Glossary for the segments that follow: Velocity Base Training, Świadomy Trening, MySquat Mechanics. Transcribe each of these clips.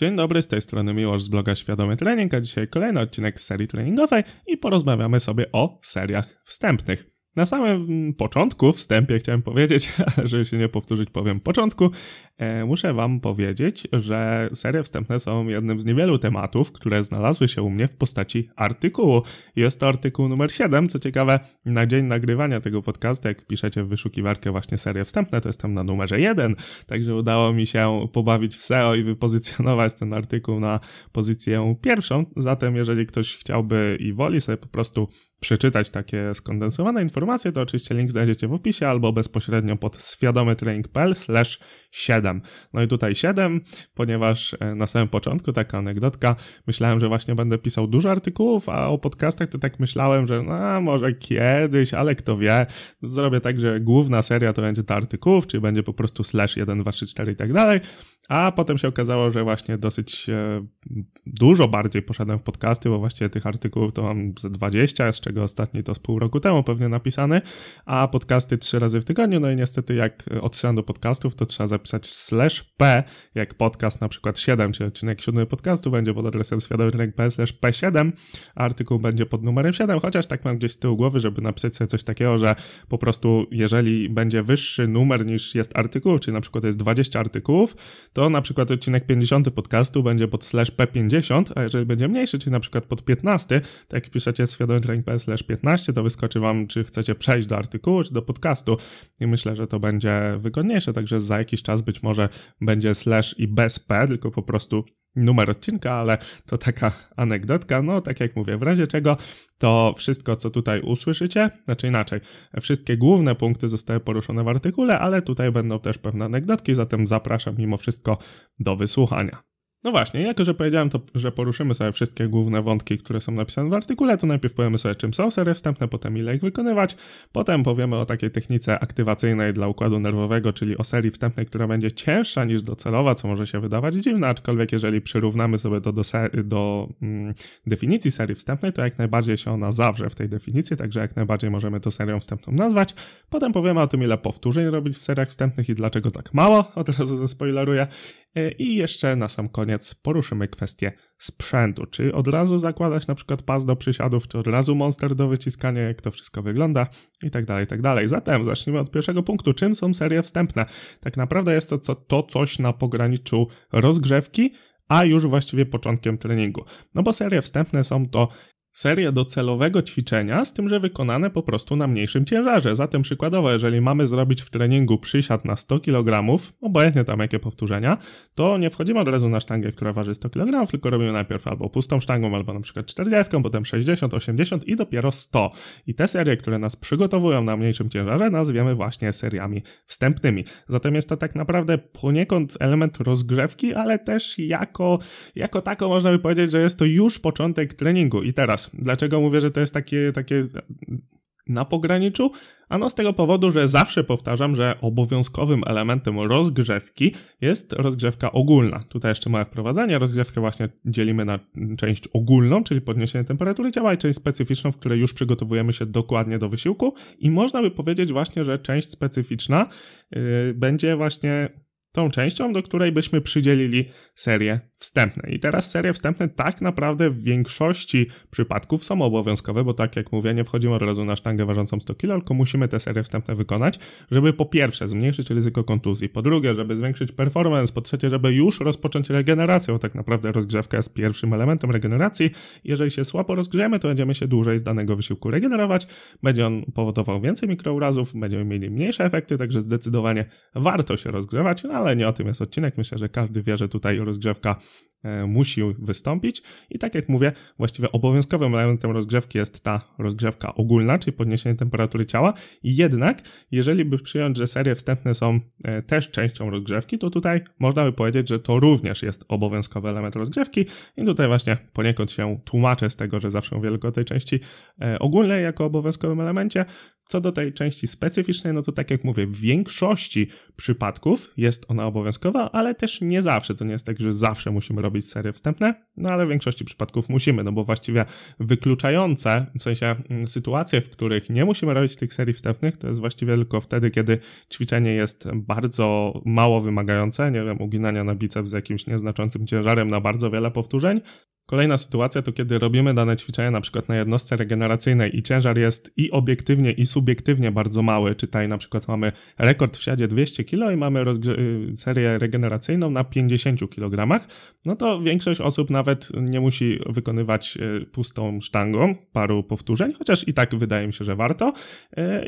Dzień dobry, z tej strony Miłosz z bloga Świadomy Trening, a dzisiaj kolejny odcinek z serii treningowej i porozmawiamy sobie o seriach wstępnych. Na samym początku, wstępie chciałem powiedzieć, ale żeby się nie powtórzyć, powiem początku, muszę wam powiedzieć, że serie wstępne są jednym z niewielu tematów, które znalazły się u mnie w postaci artykułu. Jest to artykuł numer 7, co ciekawe, na dzień nagrywania tego podcastu, jak wpiszecie w wyszukiwarkę właśnie serie wstępne, to jestem na numerze 1, także udało mi się pobawić w SEO i wypozycjonować ten artykuł na pozycję pierwszą, zatem jeżeli ktoś chciałby i woli sobie po prostu przeczytać takie skondensowane informacje, to oczywiście link znajdziecie w opisie albo bezpośrednio pod świadomytrening.pl/7. No i tutaj 7, ponieważ na samym początku taka anegdotka, myślałem, że właśnie będę pisał dużo artykułów, a o podcastach to tak myślałem, że no może kiedyś, ale kto wie, zrobię tak, że główna seria to będzie ta artykułów, czyli będzie po prostu /1, 2, 3, 4 i tak dalej, a potem się okazało, że właśnie dosyć dużo bardziej poszedłem w podcasty, bo właściwie tych artykułów to mam ze 20, z czego ostatni to z pół roku temu pewnie napisany, a podcasty 3 razy w tygodniu, no i niestety jak odsyłam do podcastów, to trzeba zapisać /p, jak podcast na przykład 7, czyli odcinek 7 podcastu będzie pod adresem świadomytrening.pl/p7, a artykuł będzie pod numerem 7, chociaż tak mam gdzieś z tyłu głowy, żeby napisać sobie coś takiego, że po prostu jeżeli będzie wyższy numer niż jest artykułów, czyli na przykład jest 20 artykułów, to na przykład odcinek 50 podcastu będzie pod /p50, a jeżeli będzie mniejszy, czyli na przykład pod 15, to jak piszecie świadomytrening.pl/15, to wyskoczy wam, czy chcecie przejść do artykułu, czy do podcastu i myślę, że to będzie wygodniejsze, także za jakiś czas być może będzie / i bez p, tylko po prostu numer odcinka, ale to taka anegdotka, no tak jak mówię, w razie czego to wszystko, co tutaj usłyszycie, znaczy inaczej, wszystkie główne punkty zostały poruszone w artykule, ale tutaj będą też pewne anegdotki, zatem zapraszam mimo wszystko do wysłuchania. No właśnie, jako że powiedziałem to, że poruszymy sobie wszystkie główne wątki, które są napisane w artykule, to najpierw powiemy sobie, czym są serie wstępne, potem ile ich wykonywać, potem powiemy o takiej technice aktywacyjnej dla układu nerwowego, czyli o serii wstępnej, która będzie cięższa niż docelowa, co może się wydawać dziwne, aczkolwiek jeżeli przyrównamy sobie to do definicji serii wstępnej, to jak najbardziej się ona zawrze w tej definicji, także jak najbardziej możemy to serią wstępną nazwać. Potem powiemy o tym, ile powtórzeń robić w seriach wstępnych i dlaczego tak mało, od razu zaspoileruję. I jeszcze na sam koniec poruszymy kwestię sprzętu, czy od razu zakładać na przykład pas do przysiadów, czy od razu monster do wyciskania, jak to wszystko wygląda i tak dalej, i tak dalej. Zatem zacznijmy od pierwszego punktu, czym są serie wstępne. Tak naprawdę jest to coś na pograniczu rozgrzewki, a już właściwie początkiem treningu, no bo serie wstępne są to serie docelowego ćwiczenia, z tym, że wykonane po prostu na mniejszym ciężarze. Zatem przykładowo, jeżeli mamy zrobić w treningu przysiad na 100 kg, obojętnie tam jakie powtórzenia, to nie wchodzimy od razu na sztangę, która waży 100 kg, tylko robimy najpierw albo pustą sztangą, albo na przykład 40, potem 60, 80 i dopiero 100. I te serie, które nas przygotowują na mniejszym ciężarze, nazwiemy właśnie seriami wstępnymi. Zatem jest to tak naprawdę poniekąd element rozgrzewki, ale też jako tako można by powiedzieć, że jest to już początek treningu. I teraz dlaczego mówię, że to jest takie na pograniczu? Ano z tego powodu, że zawsze powtarzam, że obowiązkowym elementem rozgrzewki jest rozgrzewka ogólna. Tutaj jeszcze małe wprowadzenie. Rozgrzewkę właśnie dzielimy na część ogólną, czyli podniesienie temperatury ciała, i część specyficzną, w której już przygotowujemy się dokładnie do wysiłku. I można by powiedzieć właśnie, że część specyficzna będzie właśnie tą częścią, do której byśmy przydzielili serie wstępne. I teraz serie wstępne tak naprawdę w większości przypadków są obowiązkowe, bo tak jak mówię, nie wchodzimy od razu na sztangę ważącą 100 kg, tylko musimy te serie wstępne wykonać, żeby po pierwsze zmniejszyć ryzyko kontuzji, po drugie, żeby zwiększyć performance, po trzecie, żeby już rozpocząć regenerację, bo tak naprawdę rozgrzewka jest pierwszym elementem regeneracji. Jeżeli się słabo rozgrzejemy, to będziemy się dłużej z danego wysiłku regenerować, będzie on powodował więcej mikrourazów, będziemy mieli mniejsze efekty, także zdecydowanie warto się rozgrzewać, ale nie o tym jest odcinek. Myślę, że każdy wie, że tutaj rozgrzewka musi wystąpić i tak jak mówię, właściwie obowiązkowym elementem rozgrzewki jest ta rozgrzewka ogólna, czyli podniesienie temperatury ciała. Jednak jeżeli by przyjąć, że serie wstępne są też częścią rozgrzewki, to tutaj można by powiedzieć, że to również jest obowiązkowy element rozgrzewki i tutaj właśnie poniekąd się tłumaczę z tego, że zawsze mówię tylko o tej części ogólnej jako obowiązkowym elemencie. Co do tej części specyficznej, no to tak jak mówię, w większości przypadków jest ona obowiązkowa, ale też nie zawsze. To nie jest tak, że zawsze musimy robić serie wstępne, no ale w większości przypadków musimy, no bo właściwie wykluczające, w sensie sytuacje, w których nie musimy robić tych serii wstępnych, to jest właściwie tylko wtedy, kiedy ćwiczenie jest bardzo mało wymagające, nie wiem, uginania na biceps z jakimś nieznaczącym ciężarem na bardzo wiele powtórzeń. Kolejna sytuacja to kiedy robimy dane ćwiczenie na przykład na jednostce regeneracyjnej i ciężar jest i obiektywnie i subiektywnie bardzo mały, czytaj na przykład mamy rekord w siadzie 200 kg i mamy serię regeneracyjną na 50 kg, no to większość osób nawet nie musi wykonywać pustą sztangą paru powtórzeń, chociaż i tak wydaje mi się, że warto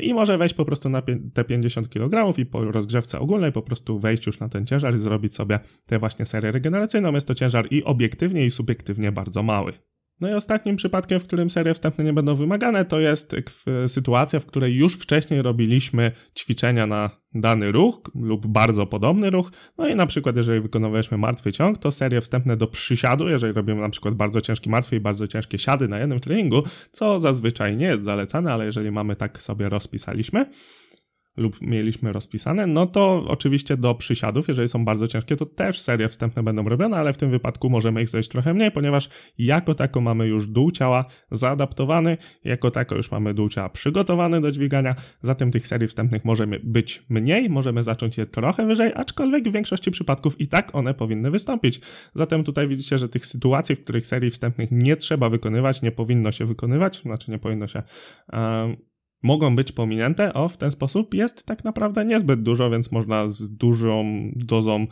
i może wejść po prostu na te 50 kg i po rozgrzewce ogólnej po prostu wejść już na ten ciężar i zrobić sobie tę właśnie serię regeneracyjną. Jest to ciężar i obiektywnie i subiektywnie bardzo mały. No i ostatnim przypadkiem, w którym serie wstępne nie będą wymagane, to jest sytuacja, w której już wcześniej robiliśmy ćwiczenia na dany ruch lub bardzo podobny ruch. No i na przykład jeżeli wykonywaliśmy martwy ciąg, to serie wstępne do przysiadu, jeżeli robimy na przykład bardzo ciężki martwy i bardzo ciężkie siady na jednym treningu, co zazwyczaj nie jest zalecane, ale jeżeli mamy tak sobie rozpisaliśmy, lub mieliśmy rozpisane, no to oczywiście do przysiadów, jeżeli są bardzo ciężkie, to też serie wstępne będą robione, ale w tym wypadku możemy ich zrobić trochę mniej, ponieważ jako tako mamy już dół ciała zaadaptowany, jako tako już mamy dół ciała przygotowany do dźwigania, zatem tych serii wstępnych możemy być mniej, możemy zacząć je trochę wyżej, aczkolwiek w większości przypadków i tak one powinny wystąpić. Zatem tutaj widzicie, że tych sytuacji, w których serii wstępnych nie trzeba wykonywać, nie powinno się wykonywać, znaczy nie powinno się... mogą być pominięte, w ten sposób jest tak naprawdę niezbyt dużo, więc można z dużą dozą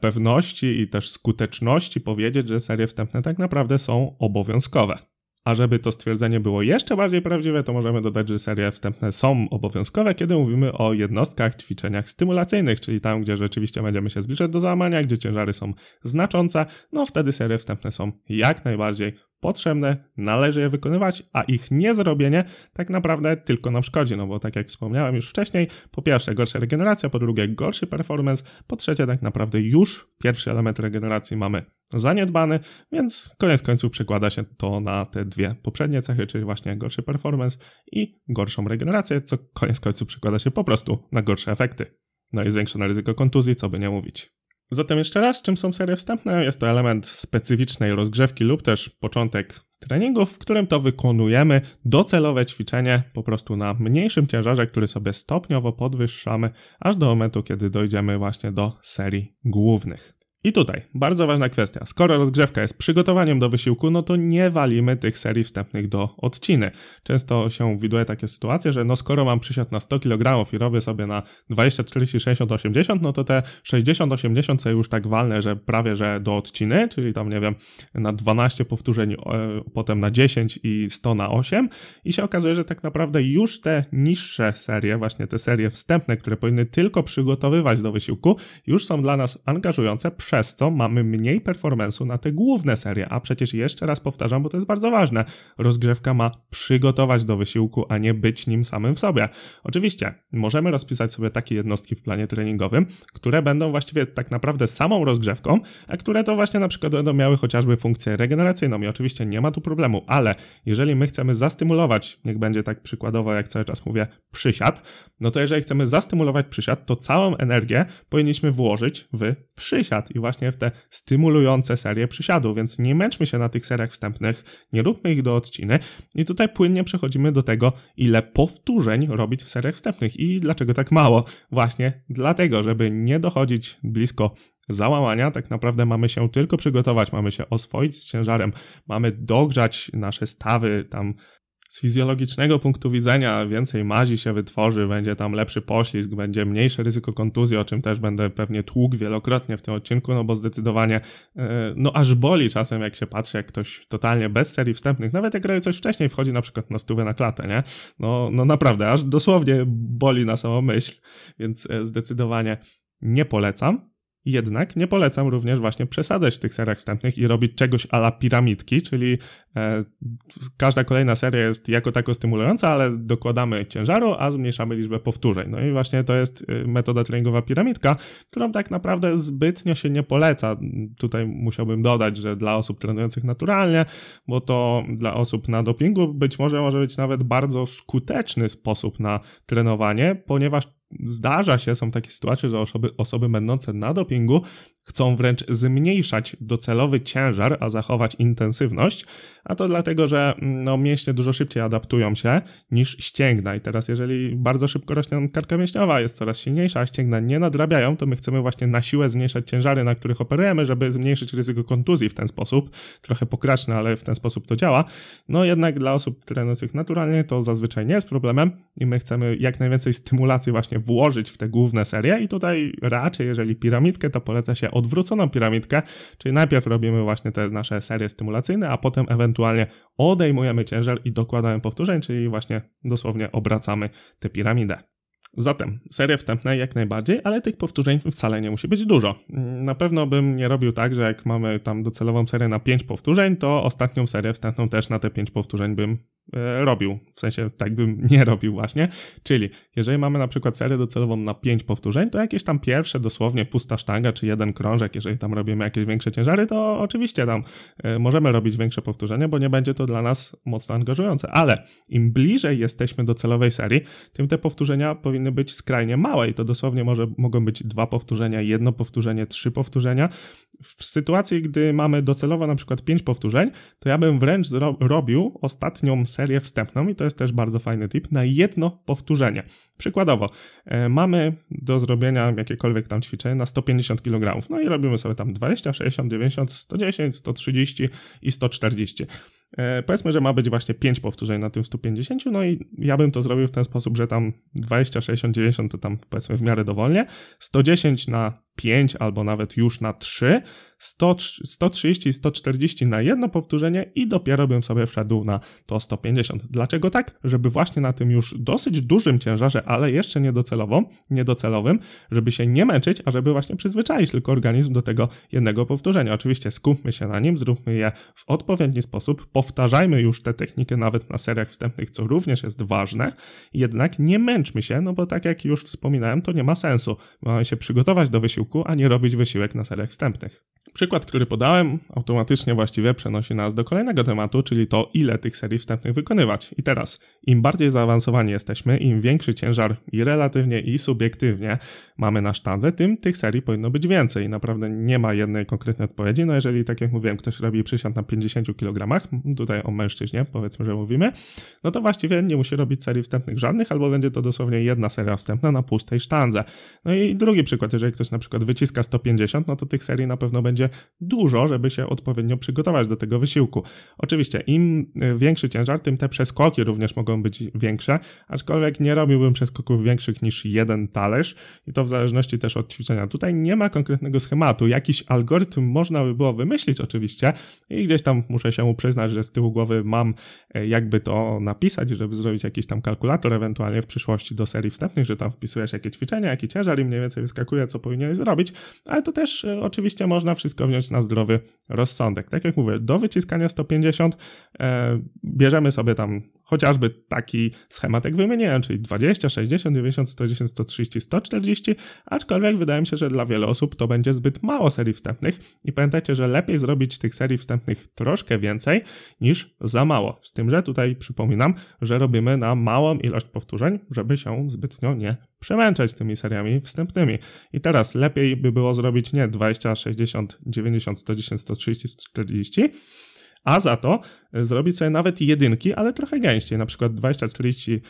pewności i też skuteczności powiedzieć, że serie wstępne tak naprawdę są obowiązkowe. A żeby to stwierdzenie było jeszcze bardziej prawdziwe, to możemy dodać, że serie wstępne są obowiązkowe, kiedy mówimy o jednostkach, ćwiczeniach stymulacyjnych, czyli tam, gdzie rzeczywiście będziemy się zbliżać do załamania, gdzie ciężary są znaczące, no wtedy serie wstępne są jak najbardziej potrzebne, należy je wykonywać, a ich niezrobienie tak naprawdę tylko nam szkodzi, no bo tak jak wspomniałem już wcześniej, po pierwsze gorsza regeneracja, po drugie gorszy performance, po trzecie tak naprawdę już pierwszy element regeneracji mamy zaniedbany, więc koniec końców przekłada się to na te dwie poprzednie cechy, czyli właśnie gorszy performance i gorszą regenerację, co koniec końców przekłada się po prostu na gorsze efekty. No i zwiększone ryzyko kontuzji, co by nie mówić. Zatem jeszcze raz, czym są serie wstępne? Jest to element specyficznej rozgrzewki lub też początek treningów, w którym to wykonujemy docelowe ćwiczenie po prostu na mniejszym ciężarze, który sobie stopniowo podwyższamy, aż do momentu, kiedy dojdziemy właśnie do serii głównych. I tutaj bardzo ważna kwestia, skoro rozgrzewka jest przygotowaniem do wysiłku, no to nie walimy tych serii wstępnych do odciny. Często się widuje takie sytuacje, że no skoro mam przysiad na 100 kg i robię sobie na 20, 40, 60, 80, no to te 60, 80 sobie już tak walnę, że prawie że do odciny, czyli tam nie wiem, na 12 powtórzeń, potem na 10 i 100 na 8 i się okazuje, że tak naprawdę już te niższe serie, właśnie te serie wstępne, które powinny tylko przygotowywać do wysiłku, już są dla nas angażujące, przez co mamy mniej performance'u na te główne serie, a przecież jeszcze raz powtarzam, bo to jest bardzo ważne, rozgrzewka ma przygotować do wysiłku, a nie być nim samym w sobie. Oczywiście możemy rozpisać sobie takie jednostki w planie treningowym, które będą właściwie tak naprawdę samą rozgrzewką, a które to właśnie na przykład będą miały chociażby funkcję regeneracyjną i oczywiście nie ma tu problemu, ale jeżeli my chcemy zastymulować, niech będzie tak przykładowo, jak cały czas mówię, przysiad, no to jeżeli chcemy zastymulować przysiad, to całą energię powinniśmy włożyć w przysiad i właśnie w te stymulujące serie przysiadów, więc nie męczmy się na tych seriach wstępnych, nie róbmy ich do odciny i tutaj płynnie przechodzimy do tego, ile powtórzeń robić w seriach wstępnych i dlaczego tak mało. Właśnie dlatego, żeby nie dochodzić blisko załamania, tak naprawdę mamy się tylko przygotować, mamy się oswoić z ciężarem, mamy dogrzać nasze stawy tam. Z fizjologicznego punktu widzenia więcej mazi się wytworzy, będzie tam lepszy poślizg, będzie mniejsze ryzyko kontuzji, o czym też będę pewnie tłukł wielokrotnie w tym odcinku, no bo zdecydowanie aż boli czasem, jak się patrzy, jak ktoś totalnie bez serii wstępnych, nawet jak robi coś wcześniej, wchodzi na przykład na 100 na klatę, nie? No naprawdę, aż dosłownie boli na samą myśl, więc zdecydowanie nie polecam. Jednak nie polecam również właśnie przesadzać w tych seriach wstępnych i robić czegoś a la piramidki, czyli każda kolejna seria jest jako tako stymulująca, ale dokładamy ciężaru, a zmniejszamy liczbę powtórzeń. No i właśnie to jest metoda treningowa piramidka, którą tak naprawdę zbytnio się nie poleca. Tutaj musiałbym dodać, że dla osób trenujących naturalnie, bo to dla osób na dopingu być może być nawet bardzo skuteczny sposób na trenowanie, ponieważ zdarza się, są takie sytuacje, że osoby będące na dopingu chcą wręcz zmniejszać docelowy ciężar, a zachować intensywność, a to dlatego, że mięśnie dużo szybciej adaptują się niż ścięgna i teraz jeżeli bardzo szybko rośnie nam tkanka mięśniowa, jest coraz silniejsza, a ścięgna nie nadrabiają, to my chcemy właśnie na siłę zmniejszać ciężary, na których operujemy, żeby zmniejszyć ryzyko kontuzji w ten sposób, trochę pokraczne, ale w ten sposób to działa, jednak dla osób trenujących naturalnie to zazwyczaj nie jest problemem i my chcemy jak najwięcej stymulacji właśnie włożyć w te główne serie i tutaj raczej jeżeli piramidkę, to poleca się odwróconą piramidkę, czyli najpierw robimy właśnie te nasze serie stymulacyjne, a potem ewentualnie odejmujemy ciężar i dokładamy powtórzeń, czyli właśnie dosłownie obracamy tę piramidę. Zatem serie wstępne jak najbardziej, ale tych powtórzeń wcale nie musi być dużo. Na pewno bym nie robił tak, że jak mamy tam docelową serię na 5 powtórzeń, to ostatnią serię wstępną też na te 5 powtórzeń bym robił. W sensie tak bym nie robił właśnie. Czyli jeżeli mamy na przykład serię docelową na 5 powtórzeń, to jakieś tam pierwsze dosłownie pusta sztanga czy jeden krążek, jeżeli tam robimy jakieś większe ciężary, to oczywiście tam możemy robić większe powtórzenia, bo nie będzie to dla nas mocno angażujące. Ale im bliżej jesteśmy docelowej serii, tym te powtórzenia powinny być skrajnie małe i to dosłownie mogą być 2 powtórzenia, 1 powtórzenie, 3 powtórzenia. W sytuacji, gdy mamy docelowo na przykład 5 powtórzeń, to ja bym wręcz robił ostatnią serię wstępną i to jest też bardzo fajny tip, na 1 powtórzenie. Przykładowo mamy do zrobienia jakiekolwiek tam ćwiczenie na 150 kg, no i robimy sobie tam 20, 60, 90, 110, 130 i 140. Powiedzmy, że ma być właśnie 5 powtórzeń na tym 150, no i ja bym to zrobił w ten sposób, że tam 20, 60, 90 to tam powiedzmy w miarę dowolnie, 110 na 5 albo nawet już na 3, 130 i 140 na 1 powtórzenie i dopiero bym sobie wszedł na to 150. Dlaczego tak? Żeby właśnie na tym już dosyć dużym ciężarze, ale jeszcze niedocelowym, żeby się nie męczyć, a żeby właśnie przyzwyczaić tylko organizm do tego 1 powtórzenia. Oczywiście skupmy się na nim, zróbmy je w odpowiedni sposób, powtarzajmy już tę technikę nawet na seriach wstępnych, co również jest ważne, jednak nie męczmy się, bo tak jak już wspominałem, to nie ma sensu. Mamy się przygotować do wysiłku, a nie robić wysiłek na seriach wstępnych. Przykład, który podałem, automatycznie właściwie przenosi nas do kolejnego tematu, czyli to, ile tych serii wstępnych wykonywać. I teraz, im bardziej zaawansowani jesteśmy, im większy ciężar i relatywnie, i subiektywnie mamy na sztandze, tym tych serii powinno być więcej. I naprawdę nie ma jednej konkretnej odpowiedzi. Jeżeli, tak jak mówiłem, ktoś robi przysiad na 50 kg, tutaj o mężczyźnie powiedzmy, że mówimy, to właściwie nie musi robić serii wstępnych żadnych, albo będzie to dosłownie 1 seria wstępna na pustej sztandze. I drugi przykład, jeżeli ktoś na przykład wyciska 150, to tych serii na pewno będzie dużo, żeby się odpowiednio przygotować do tego wysiłku. Oczywiście im większy ciężar, tym te przeskoki również mogą być większe, aczkolwiek nie robiłbym przeskoków większych niż 1 talerz i to w zależności też od ćwiczenia. Tutaj nie ma konkretnego schematu, jakiś algorytm można by było wymyślić oczywiście i gdzieś tam muszę się przyznać, że z tyłu głowy mam jakby to napisać, żeby zrobić jakiś tam kalkulator ewentualnie w przyszłości do serii wstępnych, że tam wpisujesz jakie ćwiczenia, jaki ciężar i mniej więcej wyskakuje, co powinieneś zrobić, ale to też oczywiście można wszystko wziąć na zdrowy rozsądek. Tak jak mówię, do wyciskania 150 bierzemy sobie tam chociażby taki schemat jak wymieniłem, czyli 20, 60, 90, 110, 130, 140, aczkolwiek wydaje mi się, że dla wielu osób to będzie zbyt mało serii wstępnych i pamiętajcie, że lepiej zrobić tych serii wstępnych troszkę więcej niż za mało. Z tym, że tutaj przypominam, że robimy na małą ilość powtórzeń, żeby się zbytnio nie przemęczać tymi seriami wstępnymi. I teraz lepiej by było zrobić nie 20, 60, 90, 110, 130, 140, a za to zrobić sobie nawet 1, ale trochę gęściej, na przykład 20, 40,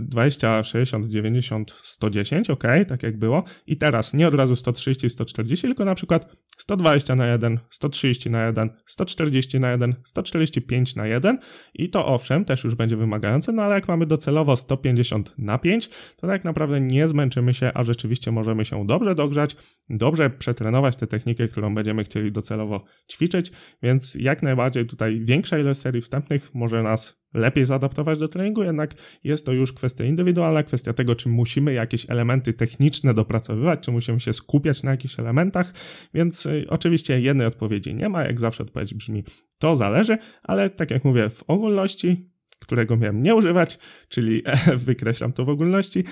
20, 60, 90, 110, ok, tak jak było. I teraz nie od razu 130, 140, tylko na przykład 120 na 1, 130 na 1, 140 na 1, 145 na 1 i to owszem, też już będzie wymagające, ale jak mamy docelowo 150 na 5, to tak naprawdę nie zmęczymy się, a rzeczywiście możemy się dobrze dogrzać, dobrze przetrenować tę technikę, którą będziemy chcieli docelowo ćwiczyć, więc jak najbardziej tutaj większa ilość serii wstępnych może nas lepiej zaadaptować do treningu, jednak jest to już kwestia indywidualna, kwestia tego, czy musimy jakieś elementy techniczne dopracowywać, czy musimy się skupiać na jakichś elementach, więc oczywiście jednej odpowiedzi nie ma, jak zawsze odpowiedź brzmi, to zależy, ale tak jak mówię, w ogólności, którego miałem nie używać, czyli wykreślam to w ogólności,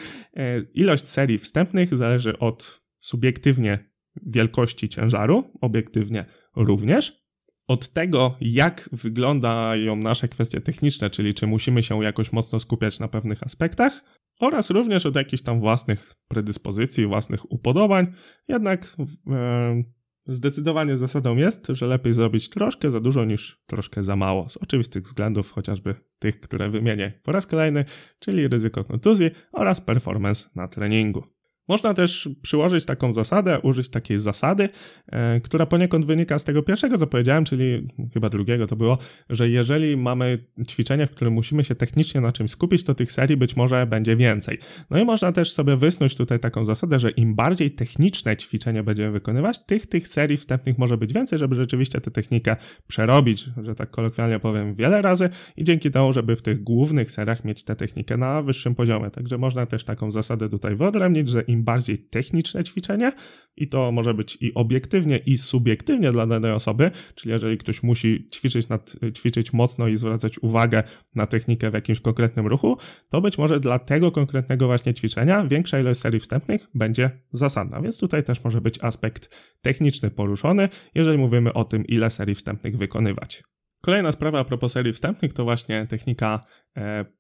ilość serii wstępnych zależy od subiektywnie wielkości ciężaru, obiektywnie również, od tego, jak wyglądają nasze kwestie techniczne, czyli czy musimy się jakoś mocno skupiać na pewnych aspektach oraz również od jakichś tam własnych predyspozycji, własnych upodobań. Jednak zdecydowanie zasadą jest, że lepiej zrobić troszkę za dużo niż troszkę za mało. Z oczywistych względów, chociażby tych, które wymienię po raz kolejny, czyli ryzyko kontuzji oraz performance na treningu. Można też przyłożyć taką zasadę, użyć takiej zasady, która poniekąd wynika z tego pierwszego, co powiedziałem, czyli chyba drugiego to było, że jeżeli mamy ćwiczenie, w którym musimy się technicznie na czymś skupić, to tych serii być może będzie więcej. No i można też sobie wysnuć tutaj taką zasadę, że im bardziej techniczne ćwiczenie będziemy wykonywać, tych serii wstępnych może być więcej, żeby rzeczywiście tę technikę przerobić, że tak kolokwialnie powiem, wiele razy i dzięki temu, żeby w tych głównych seriach mieć tę technikę na wyższym poziomie. Także można też taką zasadę tutaj wyodrębnić, że im bardziej techniczne ćwiczenie i to może być i obiektywnie i subiektywnie dla danej osoby, czyli jeżeli ktoś musi ćwiczyć mocno i zwracać uwagę na technikę w jakimś konkretnym ruchu, to być może dla tego konkretnego właśnie ćwiczenia większa ilość serii wstępnych będzie zasadna, więc tutaj też może być aspekt techniczny poruszony, jeżeli mówimy o tym, ile serii wstępnych wykonywać. Kolejna sprawa a propos serii wstępnych to właśnie technika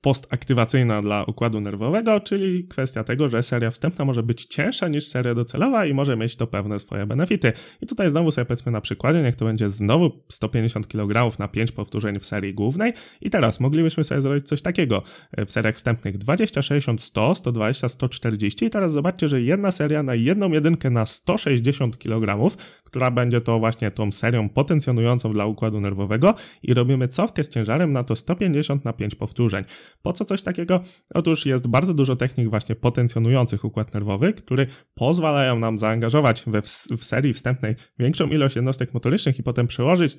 postaktywacyjna dla układu nerwowego, czyli kwestia tego, że seria wstępna może być cięższa niż seria docelowa i może mieć to pewne swoje benefity. I tutaj znowu sobie powiedzmy na przykładzie, niech to będzie znowu 150 kg na 5 powtórzeń w serii głównej i teraz moglibyśmy sobie zrobić coś takiego w seriach wstępnych 20, 60, 100, 120, 140 i teraz zobaczcie, że jedna seria na jedną jedynkę na 160 kg, która będzie to właśnie tą serią potencjonującą dla układu nerwowego i robimy cofkę z ciężarem na to 150 na 5 powtórzeń. Po co coś takiego? Otóż jest bardzo dużo technik właśnie potencjonujących układ nerwowy, które pozwalają nam zaangażować w serii wstępnej większą ilość jednostek motorycznych i potem przełożyć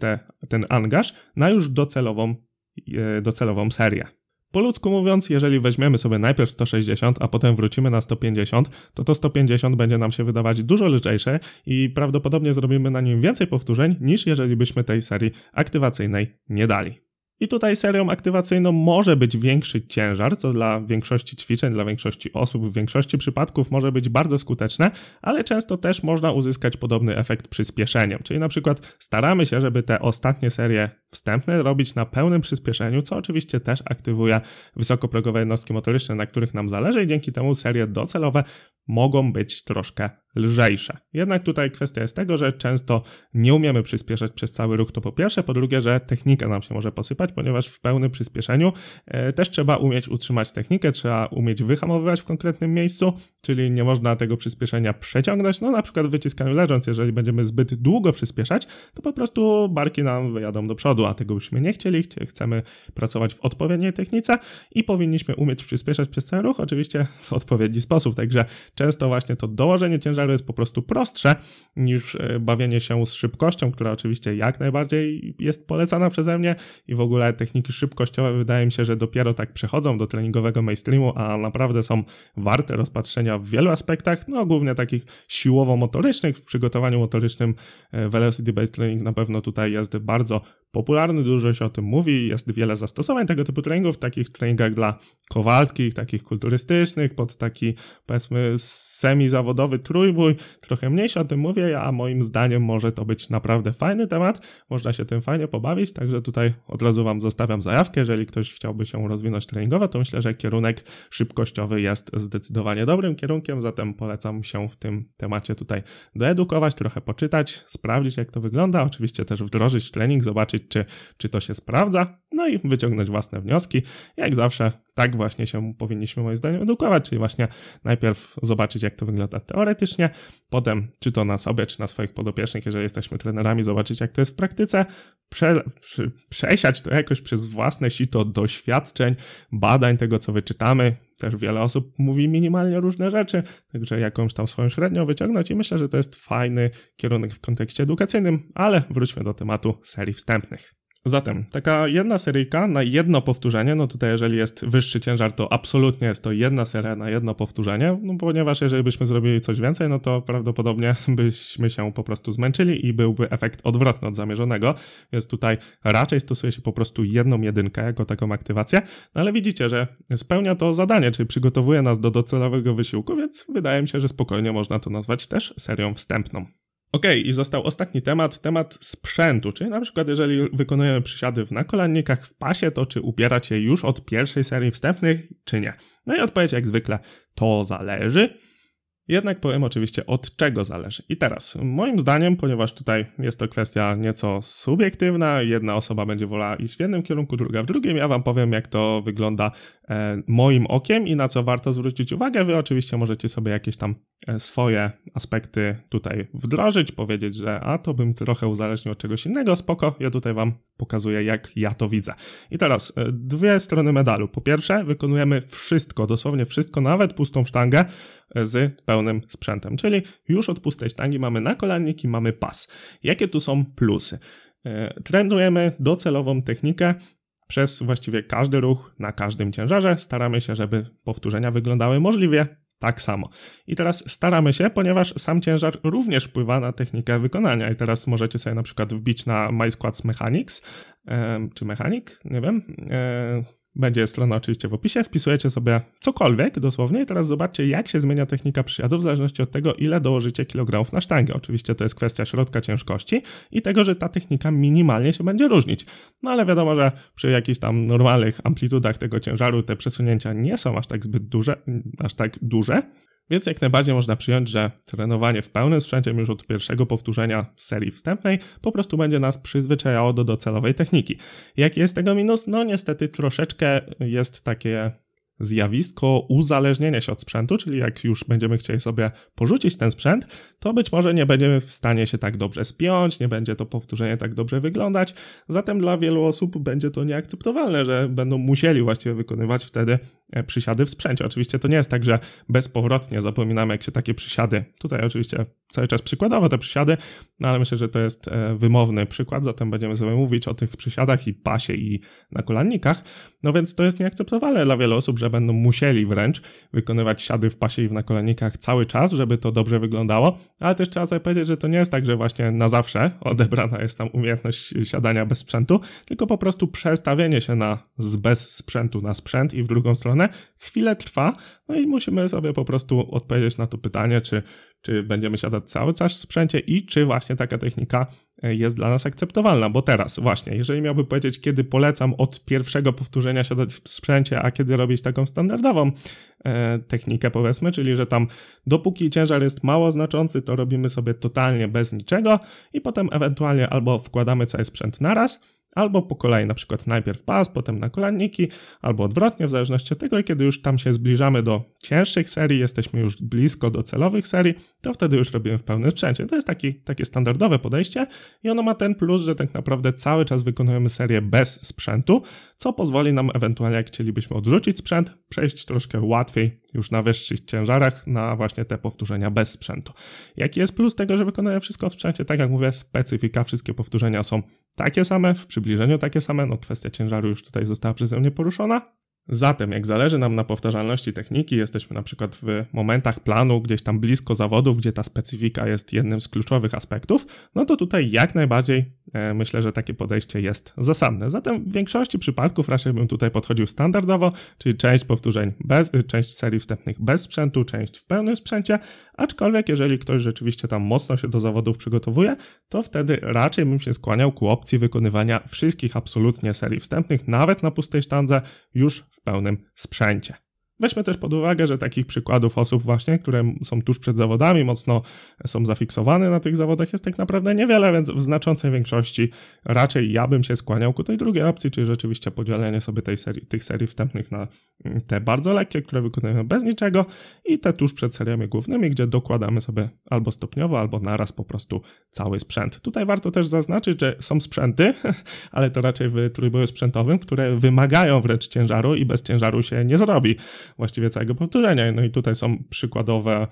ten angaż na już docelową serię. Po ludzku mówiąc, jeżeli weźmiemy sobie najpierw 160, a potem wrócimy na 150, to 150 będzie nam się wydawać dużo lżejsze i prawdopodobnie zrobimy na nim więcej powtórzeń niż jeżeli byśmy tej serii aktywacyjnej nie dali. I tutaj serią aktywacyjną może być większy ciężar, co dla większości ćwiczeń, dla większości osób, w większości przypadków może być bardzo skuteczne, ale często też można uzyskać podobny efekt przyspieszeniem. Czyli na przykład staramy się, żeby te ostatnie serie wstępne robić na pełnym przyspieszeniu, co oczywiście też aktywuje wysokoprogowe jednostki motoryczne, na których nam zależy i dzięki temu serie docelowe mogą być troszkę lżejsze. Jednak tutaj kwestia jest tego, że często nie umiemy przyspieszać przez cały ruch, to po pierwsze, po drugie, że technika nam się może posypać, ponieważ w pełnym przyspieszeniu też trzeba umieć utrzymać technikę, trzeba umieć wyhamowywać w konkretnym miejscu, czyli nie można tego przyspieszenia przeciągnąć, no na przykład w wyciskaniu leżąc, jeżeli będziemy zbyt długo przyspieszać, to po prostu barki nam wyjadą do przodu, a tego byśmy nie chcieli, chcemy pracować w odpowiedniej technice i powinniśmy umieć przyspieszać przez cały ruch, oczywiście w odpowiedni sposób, także często właśnie to dołożenie ciężaru jest po prostu prostsze niż bawienie się z szybkością, która oczywiście jak najbardziej jest polecana przeze mnie i w ogóle techniki szybkościowe wydaje mi się, że dopiero tak przechodzą do treningowego mainstreamu, a naprawdę są warte rozpatrzenia w wielu aspektach, no głównie takich siłowo-motorycznych. W przygotowaniu motorycznym Velocity Base Training na pewno tutaj jest bardzo popularny, dużo się o tym mówi, jest wiele zastosowań tego typu treningów, takich treningach dla kowalskich, takich kulturystycznych, pod taki powiedzmy semi-zawodowy trójbój, trochę mniej się o tym mówię, a moim zdaniem może to być naprawdę fajny temat, można się tym fajnie pobawić, także tutaj od razu Wam zostawiam zajawkę, jeżeli ktoś chciałby się rozwinąć treningowo, to myślę, że kierunek szybkościowy jest zdecydowanie dobrym kierunkiem, zatem polecam się w tym temacie tutaj doedukować, trochę poczytać, sprawdzić jak to wygląda, oczywiście też wdrożyć trening, zobaczyć czy to się sprawdza, no i wyciągnąć własne wnioski, jak zawsze tak właśnie się powinniśmy moim zdaniem edukować, czyli właśnie najpierw zobaczyć jak to wygląda teoretycznie, potem czy to na sobie, czy na swoich podopiecznych, jeżeli jesteśmy trenerami, zobaczyć jak to jest w praktyce, przesiać to jakoś przez własne sito doświadczeń, badań tego co wyczytamy, też wiele osób mówi minimalnie różne rzeczy, także jakąś tam swoją średnią wyciągnąć i myślę, że to jest fajny kierunek w kontekście edukacyjnym, ale wróćmy do tematu serii wstępnych. Zatem taka jedna seryjka na jedno powtórzenie, no tutaj jeżeli jest wyższy ciężar, to absolutnie jest to jedna seria na jedno powtórzenie, no ponieważ jeżeli byśmy zrobili coś więcej, no to prawdopodobnie byśmy się po prostu zmęczyli i byłby efekt odwrotny od zamierzonego, więc tutaj raczej stosuje się po prostu jedną jedynkę jako taką aktywację, no ale widzicie, że spełnia to zadanie, czyli przygotowuje nas do docelowego wysiłku, więc wydaje mi się, że spokojnie można to nazwać też serią wstępną. Okej, i został ostatni temat sprzętu, czyli na przykład jeżeli wykonujemy przysiady w nakolannikach, w pasie, to czy ubierać je już od pierwszej serii wstępnych, czy nie? No i odpowiedź jak zwykle, to zależy. Jednak powiem oczywiście od czego zależy. I teraz, moim zdaniem, ponieważ tutaj jest to kwestia nieco subiektywna, jedna osoba będzie wolała iść w jednym kierunku, druga w drugim, ja wam powiem jak to wygląda moim okiem i na co warto zwrócić uwagę. Wy oczywiście możecie sobie jakieś tam swoje aspekty tutaj wdrożyć, powiedzieć, że a to bym trochę uzależnił od czegoś innego, spoko, ja tutaj wam pokazuję jak ja to widzę. I teraz dwie strony medalu. Po pierwsze wykonujemy wszystko, dosłownie wszystko, nawet pustą sztangę z pełnym sprzętem, czyli już od pustej sztangi mamy nakolannik i mamy pas. Jakie tu są plusy? Trenujemy docelową technikę przez właściwie każdy ruch na każdym ciężarze. Staramy się, żeby powtórzenia wyglądały możliwie tak samo. I teraz staramy się, ponieważ sam ciężar również wpływa na technikę wykonania. I teraz możecie sobie na przykład wbić na MySquat Mechanics, czy Mechanik, nie wiem. Będzie strona oczywiście w opisie, wpisujecie sobie cokolwiek dosłownie i teraz zobaczcie jak się zmienia technika przysiadów w zależności od tego ile dołożycie kilogramów na sztangę. Oczywiście to jest kwestia środka ciężkości i tego, że ta technika minimalnie się będzie różnić. No ale wiadomo, że przy jakichś tam normalnych amplitudach tego ciężaru te przesunięcia nie są aż tak zbyt duże, Więc jak najbardziej można przyjąć, że trenowanie w pełnym sprzęcie już od pierwszego powtórzenia serii wstępnej po prostu będzie nas przyzwyczajało do docelowej techniki. Jaki jest tego minus? No niestety troszeczkę jest takie zjawisko uzależnienia się od sprzętu, czyli jak już będziemy chcieli sobie porzucić ten sprzęt, to być może nie będziemy w stanie się tak dobrze spiąć, nie będzie to powtórzenie tak dobrze wyglądać, zatem dla wielu osób będzie to nieakceptowalne, że będą musieli właściwie wykonywać wtedy przysiady w sprzęcie. Oczywiście to nie jest tak, że bezpowrotnie zapominamy jak się takie przysiady, tutaj oczywiście cały czas przykładowo te przysiady, no ale myślę, że to jest wymowny przykład, zatem będziemy sobie mówić o tych przysiadach i pasie i nakolannikach, no więc to jest nieakceptowalne dla wielu osób, że będą musieli wręcz wykonywać siady w pasie i w nakolannikach cały czas, żeby to dobrze wyglądało, ale też trzeba sobie powiedzieć, że to nie jest tak, że właśnie na zawsze odebrana jest tam umiejętność siadania bez sprzętu, tylko po prostu przestawienie się bez sprzętu na sprzęt i w drugą stronę chwilę trwa, no i musimy sobie po prostu odpowiedzieć na to pytanie, czy będziemy siadać cały czas w sprzęcie i czy właśnie taka technika jest dla nas akceptowalna, bo teraz właśnie, jeżeli miałbym powiedzieć, kiedy polecam od pierwszego powtórzenia siadać w sprzęcie, a kiedy robić taką standardową technikę powiedzmy, czyli że tam dopóki ciężar jest mało znaczący, to robimy sobie totalnie bez niczego i potem ewentualnie albo wkładamy cały sprzęt naraz, albo po kolei, na przykład najpierw pas, potem nakolanniki, albo odwrotnie, w zależności od tego, i kiedy już tam się zbliżamy do cięższych serii, jesteśmy już blisko do celowych serii, to wtedy już robimy w pełnym sprzęcie. To jest takie standardowe podejście i ono ma ten plus, że tak naprawdę cały czas wykonujemy serię bez sprzętu, co pozwoli nam ewentualnie, jak chcielibyśmy odrzucić sprzęt, przejść troszkę łatwiej już na wyższych ciężarach na właśnie te powtórzenia bez sprzętu. Jaki jest plus tego, że wykonujemy wszystko w sprzęcie? Tak jak mówię, specyfika, wszystkie powtórzenia są takie same, w przybliżeniu takie same, no kwestia ciężaru już tutaj została przeze mnie poruszona. Zatem jak zależy nam na powtarzalności techniki, jesteśmy na przykład w momentach planu, gdzieś tam blisko zawodów, gdzie ta specyfika jest jednym z kluczowych aspektów, no to tutaj jak najbardziej myślę, że takie podejście jest zasadne. Zatem w większości przypadków raczej bym tutaj podchodził standardowo, czyli część powtórzeń część serii wstępnych bez sprzętu, część w pełnym sprzęcie, aczkolwiek jeżeli ktoś rzeczywiście tam mocno się do zawodów przygotowuje, to wtedy raczej bym się skłaniał ku opcji wykonywania wszystkich absolutnie serii wstępnych, nawet na pustej sztandze, już w pełnym sprzęcie. Weźmy też pod uwagę, że takich przykładów osób właśnie, które są tuż przed zawodami, mocno są zafiksowane na tych zawodach jest tak naprawdę niewiele, więc w znaczącej większości raczej ja bym się skłaniał ku tej drugiej opcji, czyli rzeczywiście podzielenie sobie tych serii wstępnych na te bardzo lekkie, które wykonujemy bez niczego i te tuż przed seriami głównymi, gdzie dokładamy sobie albo stopniowo, albo naraz po prostu cały sprzęt. Tutaj warto też zaznaczyć, że są sprzęty, ale to raczej w trójboju sprzętowym, które wymagają wręcz ciężaru i bez ciężaru się nie zrobi właściwie całego powtórzenia. No i tutaj są przykładowe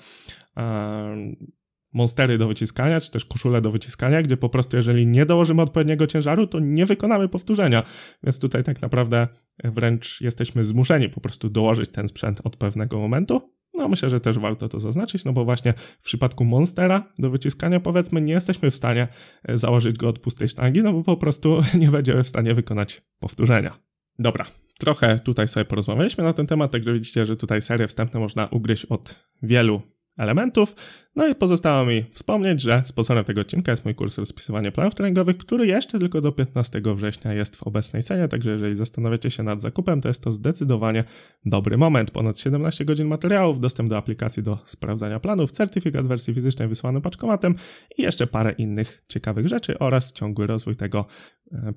monstery do wyciskania, czy też koszule do wyciskania, gdzie po prostu jeżeli nie dołożymy odpowiedniego ciężaru, to nie wykonamy powtórzenia. Więc tutaj tak naprawdę wręcz jesteśmy zmuszeni po prostu dołożyć ten sprzęt od pewnego momentu. No myślę, że też warto to zaznaczyć, no bo właśnie w przypadku monstera do wyciskania powiedzmy nie jesteśmy w stanie założyć go od pustej sztangi, no bo po prostu nie będziemy w stanie wykonać powtórzenia. Dobra, trochę tutaj sobie porozmawialiśmy na ten temat, także widzicie, że tutaj serie wstępne można ugryźć od wielu elementów. No i pozostało mi wspomnieć, że sponsorem tego odcinka jest mój kurs rozpisywania planów treningowych, który jeszcze tylko do 15 września jest w obecnej cenie, także jeżeli zastanawiacie się nad zakupem, to jest to zdecydowanie dobry moment. Ponad 17 godzin materiałów, dostęp do aplikacji do sprawdzania planów, certyfikat wersji fizycznej wysłany paczkomatem i jeszcze parę innych ciekawych rzeczy oraz ciągły rozwój tego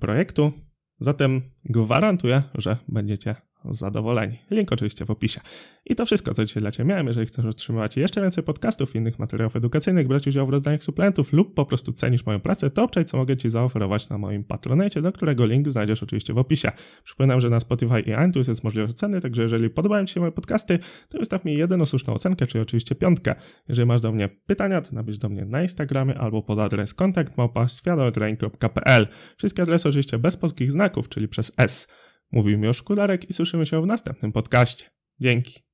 projektu. Zatem gwarantuję, że będziecie zadowoleni. Link oczywiście w opisie. I to wszystko, co dzisiaj dla Ciebie miałem. Jeżeli chcesz otrzymywać jeszcze więcej podcastów, innych materiałów edukacyjnych, brać udział w rozdaniach suplementów lub po prostu cenisz moją pracę, to obczaj, co mogę Ci zaoferować na moim Patronite, do którego link znajdziesz oczywiście w opisie. Przypominam, że na Spotify i iTunes jest możliwość oceny, także jeżeli podobają Ci się moje podcasty, to wystaw mi jedyną słuszną ocenkę, czyli oczywiście 5. Jeżeli masz do mnie pytania, to napisz do mnie na Instagramie albo pod adres kontakt@świadomytrening.pl. Wszystkie adresy oczywiście bez polskich znaków, czyli przez S. Mówił mi Szkudarek i słyszymy się w następnym podcaście. Dzięki.